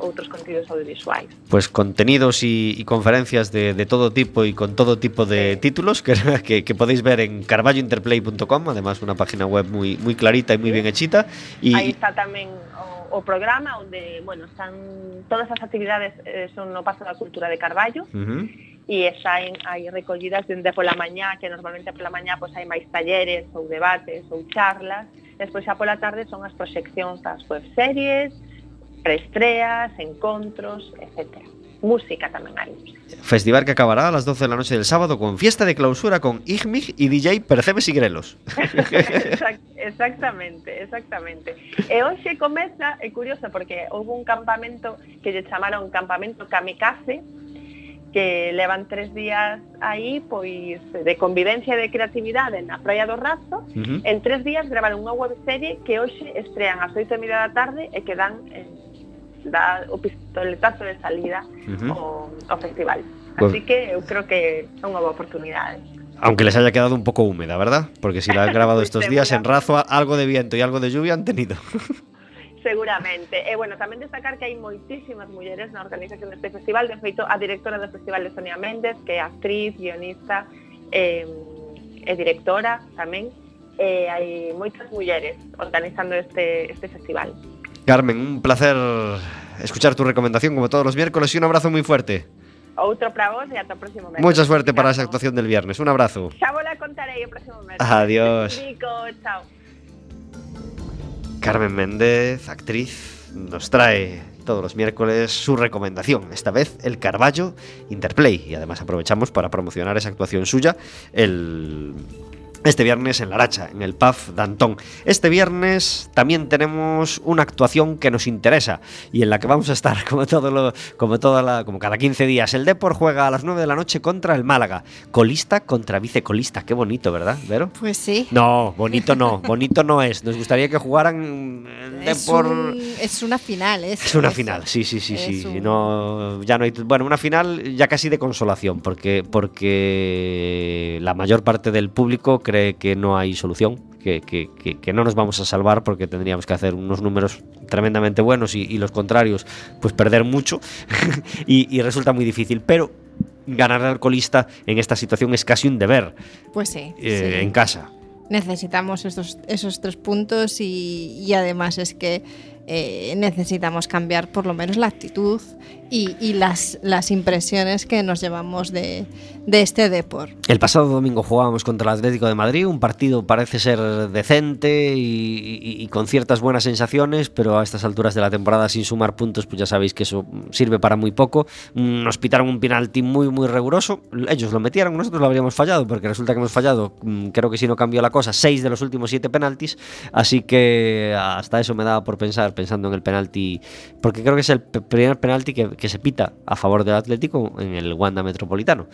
otros contenidos audiovisuales. Pues contenidos y conferencias de todo tipo y con todo tipo de títulos que podéis ver en carballointerplay.com, además una página web muy, muy clarita y muy bien hechita. Y ahí está tamén o programa onde, bueno, están todas as actividades son no paso da cultura de Carballo. E están aí recollidas dende pola mañá, que normalmente pola mañá pois hai máis talleres ou debates ou charlas. Despois xa pola tarde son as proxeccións das webseries, preestreas, encontros, etc. Música tamén hai. Festival que acabará a las 12 de la noche del sábado con fiesta de clausura con Igmig y DJ Percebes y Grelos. Exactamente. E hoxe comeza, é curioso porque houve un campamento que lle chamaron Campamento Kamikaze, que levan 3 días aí, pois, de convivencia e de creatividade na Praia do Razo. En 3 días gravaron unha webserie que hoxe estrean ás 8:30 da tarde e que dan o pistoletazo de salida ao festival. Así que eu creo que é unha boa oportunidade. Aunque les haya quedado un poco húmeda, ¿verdad? Porque si la han grabado estos días en Razo, algo de viento y algo de lluvia han tenido. Seguramente. E, bueno, tamén destacar que hai moitísimas mulleres na organización deste festival. De feito, a directora do festival é Sonia Méndez, que é actriz, guionista e directora tamén. Hai moitas mulleres organizando este festival. Carmen, un placer escuchar tu recomendación como todos los miércoles y un abrazo muy fuerte. Outro para vos e ata o próximo mes. Mucha suerte para esa actuación del viernes. Un abrazo. Xa vos la contarei o próximo mes. Adiós. Nico, chao. Carmen Méndez, actriz, nos trae todos los miércoles su recomendación, esta vez el Carballo Interplay, y además aprovechamos para promocionar esa actuación suya este viernes en La Aracha, en el pub Dantón. Este viernes también tenemos una actuación que nos interesa y en la que vamos a estar como cada 15 días. El Depor juega a las 9 de la noche contra el Málaga. Colista contra vicecolista. Qué bonito, ¿verdad, Vero? Pues sí. No, bonito no es. Nos gustaría que jugaran el Depor. Es una final, ¿eh? Es una final, sí. Una final ya casi de consolación, porque la mayor parte del público cree que no hay solución, que no nos vamos a salvar porque tendríamos que hacer unos números tremendamente buenos y los contrarios pues perder mucho y resulta muy difícil, pero ganar al colista en esta situación es casi un deber. Pues sí. En casa necesitamos esos 3 puntos y además es que necesitamos cambiar por lo menos la actitud y las impresiones que nos llevamos de este Depor. El pasado domingo jugábamos contra el Atlético de Madrid, un partido parece ser decente y con ciertas buenas sensaciones, pero a estas alturas de la temporada sin sumar puntos, pues ya sabéis que eso sirve para muy poco. Nos pitaron un penalti muy, muy riguroso, ellos lo metieron, nosotros lo habríamos fallado, porque resulta que hemos fallado, creo que si no cambió la cosa, 6 de los últimos 7 penaltis, así que hasta eso me daba por pensando en el penalti, porque creo que es el primer penalti que se pita a favor del Atlético en el Wanda Metropolitano.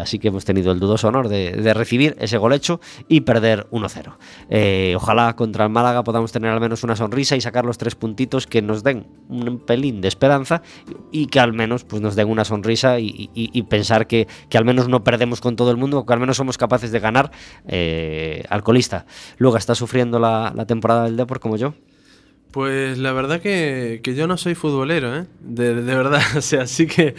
Así que hemos tenido el dudoso honor de recibir ese gol hecho y perder 1-0. Ojalá contra el Málaga podamos tener al menos una sonrisa y sacar los 3 puntitos que nos den un pelín de esperanza y que al menos pues, nos den una sonrisa y pensar que al menos no perdemos con todo el mundo, que al menos somos capaces de ganar al colista. Luego está sufriendo la temporada del Depor como yo. Pues la verdad que yo no soy futbolero, ¿eh? De verdad, o sea, sí que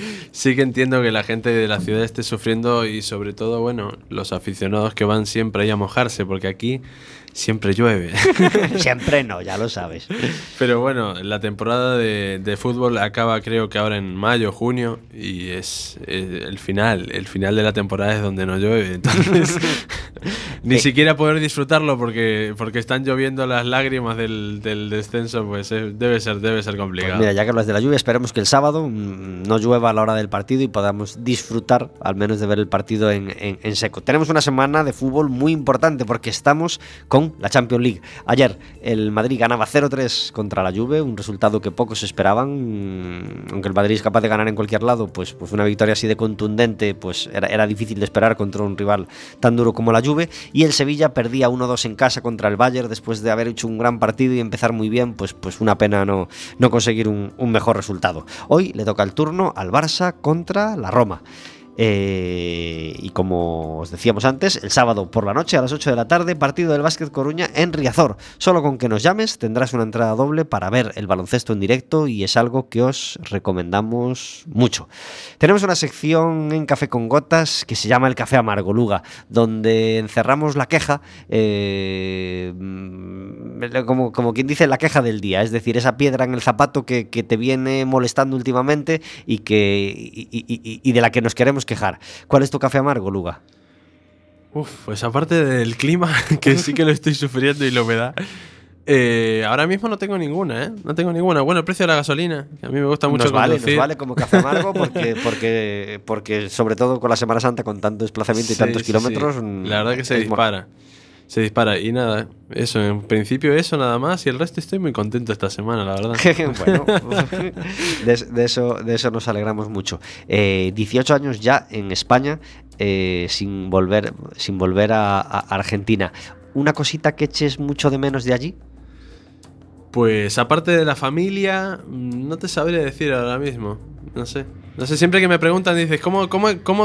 entiendo que la gente de la ciudad esté sufriendo y sobre todo, bueno, los aficionados que van siempre ahí a mojarse, porque aquí siempre llueve. Siempre no, ya lo sabes. Pero bueno, la temporada de fútbol acaba creo que ahora en mayo, junio, y es el final de la temporada es donde no llueve, entonces ni siquiera poder disfrutarlo porque están lloviendo las lágrimas del descenso, pues debe ser complicado. Pues mira, ya que hablas de la lluvia, esperemos que el sábado no llueva a la hora del partido y podamos disfrutar al menos de ver el partido en seco. Tenemos una semana de fútbol muy importante porque estamos con la Champions League. Ayer el Madrid ganaba 0-3 contra la Juve, un resultado que pocos esperaban. Aunque el Madrid es capaz de ganar en cualquier lado, pues una victoria así de contundente pues era difícil de esperar contra un rival tan duro como la Juve. Y el Sevilla perdía 1-2 en casa contra el Bayern después de haber hecho un gran partido y empezar muy bien, pues una pena no conseguir un mejor resultado. Hoy le toca el turno al Barça contra la Roma. Y como os decíamos antes, el sábado por la noche a las 8 de la tarde, partido del Básquet Coruña en Riazor. Solo con que nos llames tendrás una entrada doble para ver el baloncesto en directo, y es algo que os recomendamos mucho. Tenemos una sección en Café con Gotas que se llama El Café Amargo Luga, donde encerramos la queja, como quien dice, la queja del día, es decir, esa piedra en el zapato que te viene molestando últimamente y de la que nos queremos quejar. ¿Cuál es tu café amargo, Luga? Pues aparte del clima, que sí que lo estoy sufriendo, y la humedad, ahora mismo no tengo ninguna, ¿eh? No tengo ninguna. Bueno, el precio de la gasolina, que a mí me gusta mucho conducir. Nos vale como café amargo porque sobre todo con la Semana Santa, con tanto desplazamiento y tantos kilómetros... Sí. La verdad que se dispara. Y nada, eso, en principio eso nada más, y el resto estoy muy contento esta semana, la verdad. Bueno, de eso nos alegramos mucho. 18 años ya en España, sin volver a Argentina. ¿Una cosita que eches mucho de menos de allí? Pues aparte de la familia, no te sabré decir ahora mismo, no sé, siempre que me preguntan dices, ¿cómo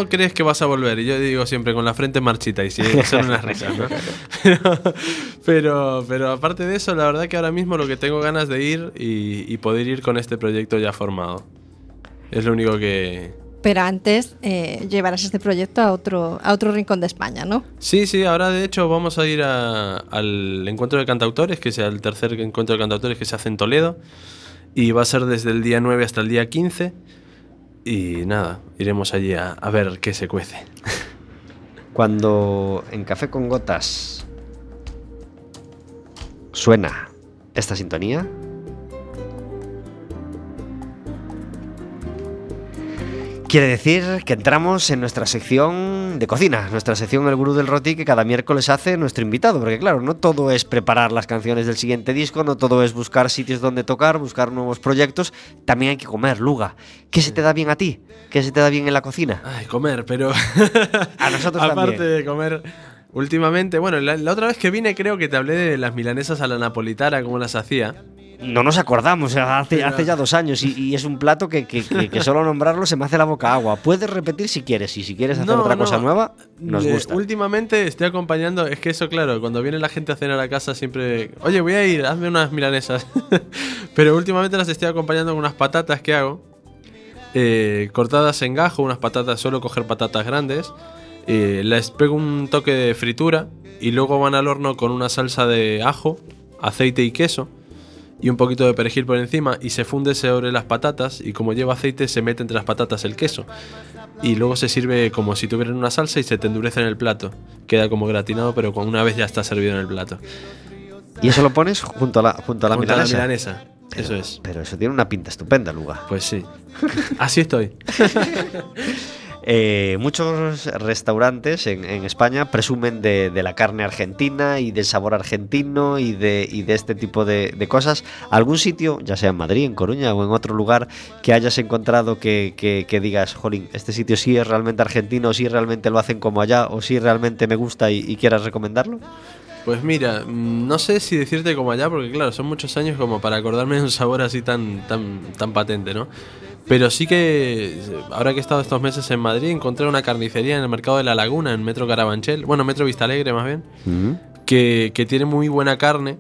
crees que vas a volver? Y yo digo siempre con la frente marchita, y son unas risas, ¿no? pero aparte de eso, la verdad que ahora mismo lo que tengo ganas de ir y poder ir con este proyecto ya formado. Es lo único que... Pero antes llevarás este proyecto a otro rincón de España, ¿no? Sí, ahora de hecho vamos a ir al encuentro de cantautores, que sea el tercer encuentro de cantautores que se hace en Toledo, y va a ser desde el día 9 hasta el día 15, y nada, iremos allí a ver qué se cuece. Cuando en Café con Gotas suena esta sintonía, quiere decir que entramos en nuestra sección de cocina, nuestra sección El Gurú del Roti, que cada miércoles hace nuestro invitado, porque claro, no todo es preparar las canciones del siguiente disco, no todo es buscar sitios donde tocar, buscar nuevos proyectos, también hay que comer, Luga. ¿Qué se te da bien a ti? ¿Qué se te da bien en la cocina? Ay, comer, pero... A nosotros también. Aparte de comer... Últimamente, bueno, la otra vez que vine creo que te hablé de las milanesas a la napolitana, cómo las hacía. No nos acordamos, hace ya 2 años, y es un plato que solo nombrarlo se me hace la boca agua. Puedes repetir si quieres, y si quieres hacer otra cosa nueva, nos gusta. Últimamente estoy acompañando, es que eso claro, cuando viene la gente a cenar a casa siempre, oye, voy a ir, hazme unas milanesas. Pero últimamente las estoy acompañando con unas patatas que hago, cortadas en gajo, unas patatas, suelo coger patatas grandes. Les pego un toque de fritura y luego van al horno con una salsa de ajo, aceite y queso y un poquito de perejil por encima, y se funde sobre las patatas, y como lleva aceite se mete entre las patatas el queso y luego se sirve como si tuvieran una salsa, y se te endurece en el plato, queda como gratinado, pero una vez ya está servido en el plato. ¿Y eso lo pones junto a la milanesa? A la milanesa. Pero, eso es. Pero eso tiene una pinta estupenda, Luga. Pues sí, así estoy. Muchos restaurantes en España presumen de la carne argentina y del sabor argentino y de este tipo de cosas. ¿Algún sitio, ya sea en Madrid, en Coruña o en otro lugar, que hayas encontrado que digas, jolín, este sitio sí es realmente argentino, sí realmente lo hacen como allá, o sí realmente me gusta y quieras recomendarlo? Pues mira, no sé si decirte como allá, porque claro, son muchos años como para acordarme de un sabor así tan patente, ¿no? Pero sí que, ahora que he estado estos meses en Madrid, encontré una carnicería en el mercado de La Laguna, en Metro Carabanchel, bueno, Metro Vistalegre más bien, que tiene muy buena carne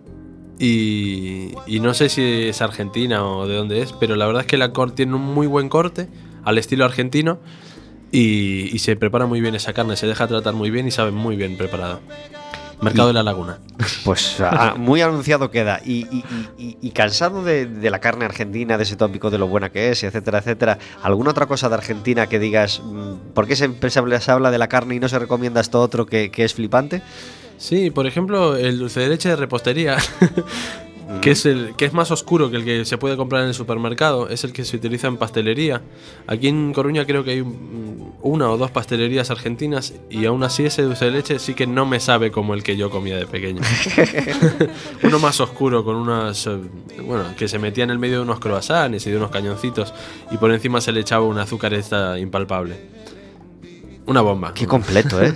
y no sé si es argentina o de dónde es, pero la verdad es que la tiene un muy buen corte al estilo argentino y se prepara muy bien esa carne, se deja tratar muy bien y sabe muy bien preparada. Mercado de La Laguna. Pues muy anunciado queda. Y cansado de la carne argentina, de ese tópico de lo buena que es, etcétera, etcétera. ¿Alguna otra cosa de Argentina que digas, por qué siempre se habla de la carne y no se recomienda esto otro que es flipante? Sí, por ejemplo, el dulce de leche de repostería, que es más oscuro que el que se puede comprar en el supermercado, es el que se utiliza en pastelería. Aquí en Coruña creo que hay una o dos pastelerías argentinas y aún así ese dulce de leche sí que no me sabe como el que yo comía de pequeño. Uno más oscuro con unas... Bueno, que se metía en el medio de unos croissants y de unos cañoncitos y por encima se le echaba un azúcar esta impalpable. Una bomba. Qué completo, ¿eh?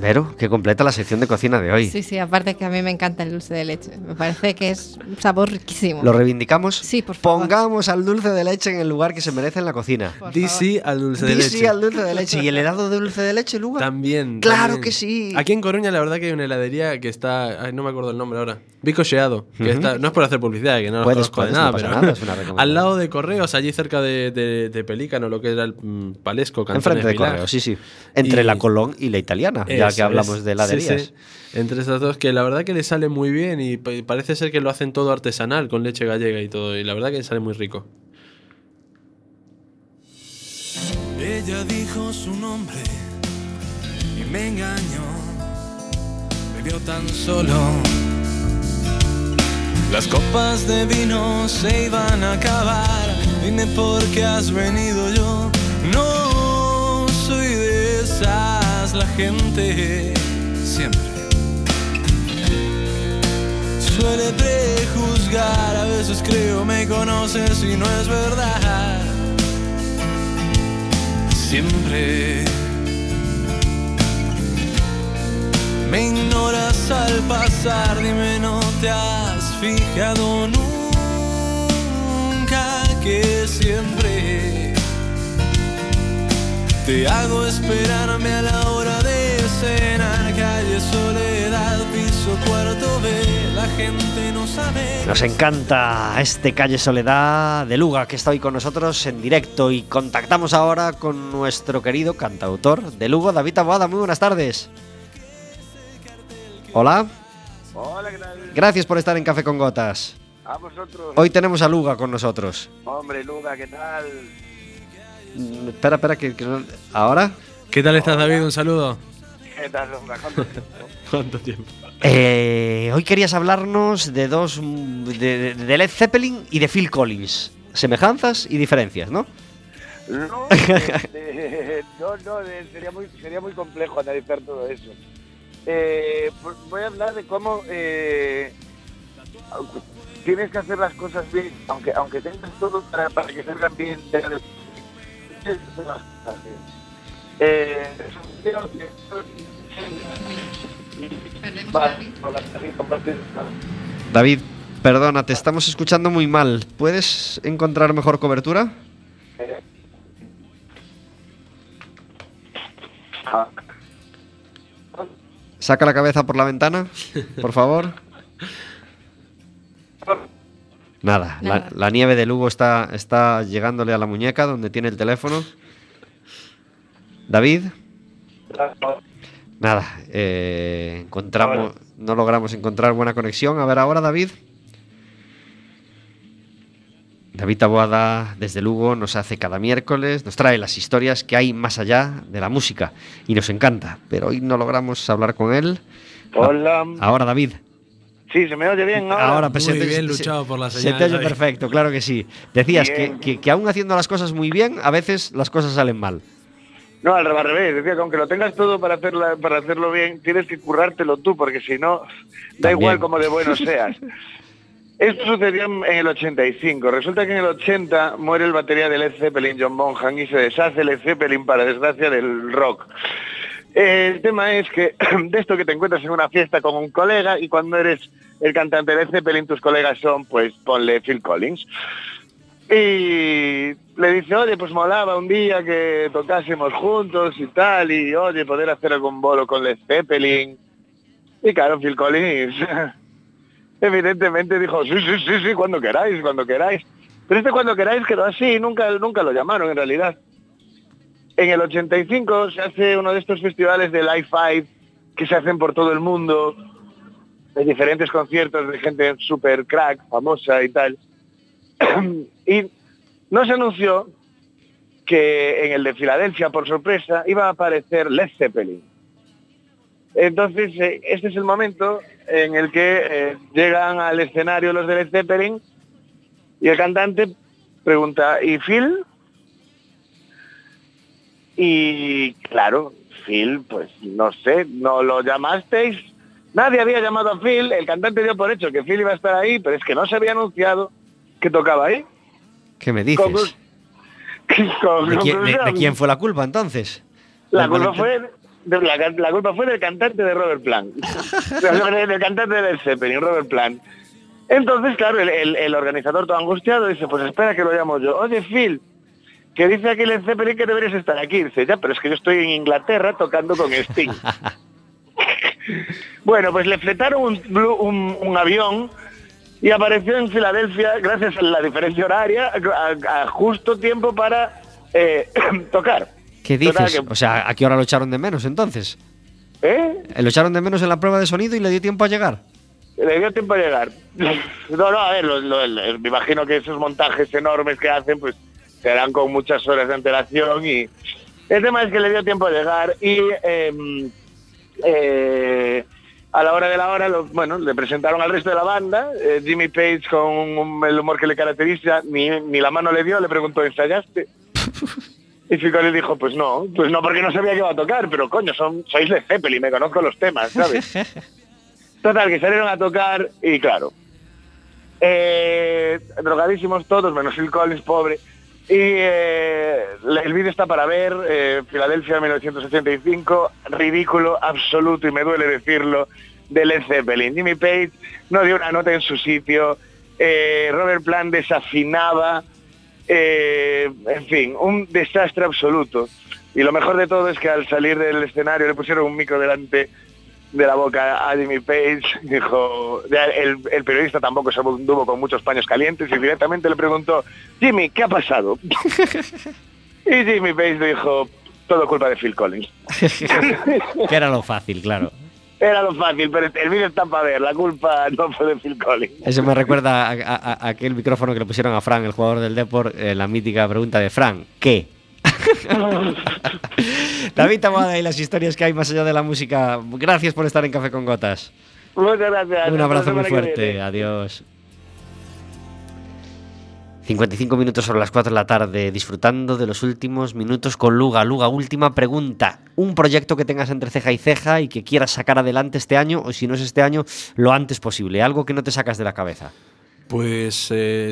Vero, que completa la sección de cocina de hoy. Sí, sí, aparte que a mí me encanta el dulce de leche. Me parece que es un sabor riquísimo. ¿Lo reivindicamos? Sí, por favor. Pongamos al dulce de leche en el lugar que se merece en la cocina. Sí al dulce de leche. Sí al dulce de leche. ¿Y el helado de dulce de leche, Luga? También. ¡Claro también. Que sí! Aquí en Coruña la verdad que hay una heladería que está... Ay, no me acuerdo el nombre ahora. Bicocheado. Que está, no es por hacer publicidad, que no los conozco de nada, no pero... Nada, es una al lado de Correos, allí cerca de Pelícano, lo que era el Palesco, Cantones, enfrente de Pilar. Correos, sí, sí. Entre la Colón y la Italiana. Ya que hablamos de heladerías. Sí, sí. Entre estas dos, que la verdad que le sale muy bien y parece ser que lo hacen todo artesanal, con leche gallega y todo, y la verdad que le sale muy rico. Ella dijo su nombre y me engañó, me vio tan solo. Las copas de vino se iban a acabar, dime por qué has venido yo, no soy de esa. La gente siempre suele prejuzgar, a veces creo me conoces y no es verdad. Siempre me ignoras al pasar, dime no te has fijado nunca que siempre te hago esperarme a la hora de cenar, calle Soledad, piso cuarto B, la gente no sabe... Nos encanta este Calle Soledad de Luga, que está hoy con nosotros en directo, y contactamos ahora con nuestro querido cantautor de Lugo, David Abada. Muy buenas tardes. Hola. Hola, ¿qué tal? Gracias por estar en Café con Gotas. A vosotros. Hoy tenemos a Luga con nosotros. Hombre, Luga, ¿qué tal? Espera, que ahora. ¿Qué tal estás, David? Un saludo. ¿Qué tal, Luga? ¿Cuánto tiempo? Hoy querías hablarnos de dos, de Led Zeppelin y de Phil Collins. Semejanzas y diferencias, ¿no? No, sería muy complejo analizar todo eso. Voy a hablar de cómo tienes que hacer las cosas bien, aunque tengas todo para que salgan bien. David, perdona, te estamos escuchando muy mal. ¿Puedes encontrar mejor cobertura? Saca la cabeza por la ventana, por favor. Nada, la nieve de Lugo está llegándole a la muñeca donde tiene el teléfono. David. Nada, no logramos encontrar buena conexión. A ver ahora, David. David Taboada desde Lugo nos hace cada miércoles, nos trae las historias que hay más allá de la música y nos encanta, pero hoy no logramos hablar con él. Hola. Ahora, David. Sí, se me oye bien ahora. Ahora pues, muy bien luchado por la señal. Se te oye perfecto, claro que sí. Decías que aún haciendo las cosas muy bien, a veces las cosas salen mal. No, al revés. Decía que aunque lo tengas todo para hacerlo bien, tienes que currártelo tú, porque si no, da igual como de bueno seas. Esto sucedió en el 85. Resulta que en el 80 muere el batería del Led Zeppelin, John Bonham, y se deshace Led Zeppelin para desgracia del rock. El tema es que de esto que te encuentras en una fiesta con un colega y cuando eres el cantante de Zeppelin tus colegas son, pues ponle Phil Collins. Y le dice, oye, pues molaba un día que tocásemos juntos y tal, y oye, poder hacer algún bolo con Led Zeppelin. Y claro, Phil Collins evidentemente dijo, sí, cuando queráis. Pero este cuando queráis quedó así, nunca lo llamaron en realidad. En el 85 se hace uno de estos festivales de Live 5 que se hacen por todo el mundo, de diferentes conciertos de gente super crack, famosa y tal. Y no se anunció que en el de Filadelfia, por sorpresa, iba a aparecer Led Zeppelin. Entonces, este es el momento en el que llegan al escenario los de Led Zeppelin y el cantante pregunta, ¿y Phil? Y claro, Phil, pues no sé, no lo llamasteis. Nadie había llamado a Phil, el cantante dio por hecho que Phil iba a estar ahí, pero es que no se había anunciado que tocaba ahí. ¿Qué me dices? ¿De quién fue la culpa entonces? La culpa fue la culpa fue del cantante de Robert Plant. Del cantante de Led Zeppelin, Robert Plant. Entonces, claro, el organizador todo angustiado dice, pues espera que lo llamo yo. Oye, Phil, que dice aquí Led Zeppelin que deberías estar aquí. Dice, ya, pero es que yo estoy en Inglaterra tocando con Sting. Bueno, pues le fletaron un avión y apareció en Filadelfia, gracias a la diferencia horaria, a justo tiempo para tocar. ¿Qué dices? O sea, ¿a qué hora lo echaron de menos entonces? ¿Eh? Lo echaron de menos en la prueba de sonido y le dio tiempo a llegar. Le dio tiempo a llegar. No, a ver, me imagino que esos montajes enormes que hacen, pues serán con muchas horas de antelación. Y el tema es que le dio tiempo a llegar y a la hora de la hora, le presentaron al resto de la banda. Jimmy Page, con el humor que le caracteriza, ni la mano le dio, le preguntó, ¿ensayaste? Y Fico le dijo, pues no, porque no sabía que iba a tocar, pero coño, sois de Zeppelin, me conozco los temas, ¿sabes? Total, que salieron a tocar y claro, drogadísimos todos, menos Phil Collins, pobre. Y el vídeo está para ver, Filadelfia 1985, ridículo absoluto, y me duele decirlo, de Led Zeppelin. Jimmy Page no dio una nota en su sitio, Robert Plant desafinaba, en fin, un desastre absoluto. Y lo mejor de todo es que al salir del escenario le pusieron un micro delante de la boca a Jimmy Page, dijo, el periodista tampoco se anduvo con muchos paños calientes y directamente le preguntó, Jimmy, ¿qué ha pasado? Y Jimmy Page dijo, todo culpa de Phil Collins. Que era lo fácil, claro. Era lo fácil, pero el vídeo está para ver, la culpa no fue de Phil Collins. Eso me recuerda a aquel micrófono que le pusieron a Fran, el jugador del Depor, la mítica pregunta de Fran, ¿qué? David Taboada y las historias que hay más allá de la música. Gracias por estar en Café con Gotas. Muchas gracias. Un abrazo muy fuerte. Adiós. 55 minutos sobre las 4 de la tarde, disfrutando de los últimos minutos con Luga. Luga, última pregunta. Un proyecto que tengas entre ceja y ceja y que quieras sacar adelante este año, o si no es este año, lo antes posible. Algo que no te sacas de la cabeza. Pues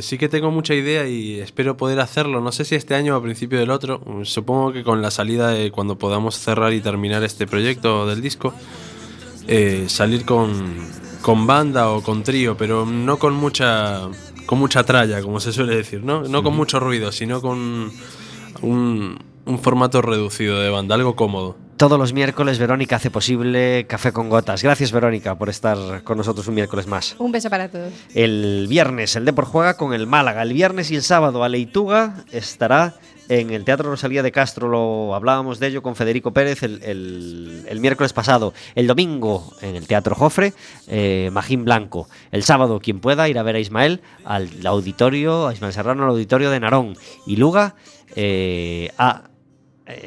sí que tengo mucha idea y espero poder hacerlo, no sé si este año o a principio del otro, supongo que con la salida de cuando podamos cerrar y terminar este proyecto del disco, salir con banda o con trío, pero no con mucha tralla, como se suele decir, no con mucho ruido, sino con un formato reducido de banda, algo cómodo. Todos los miércoles Verónica hace posible Café con Gotas. Gracias, Verónica, por estar con nosotros un miércoles más. Un beso para todos. El viernes el Depor juega con el Málaga. El viernes y el sábado Aleituga estará en el Teatro Rosalía de Castro. Lo hablábamos de ello con Federico Pérez el miércoles pasado. El domingo en el Teatro Jofre, Magín Blanco. El sábado, quien pueda, ir a ver a Ismael al auditorio, a Ismael Serrano, al auditorio de Narón. Y Luga a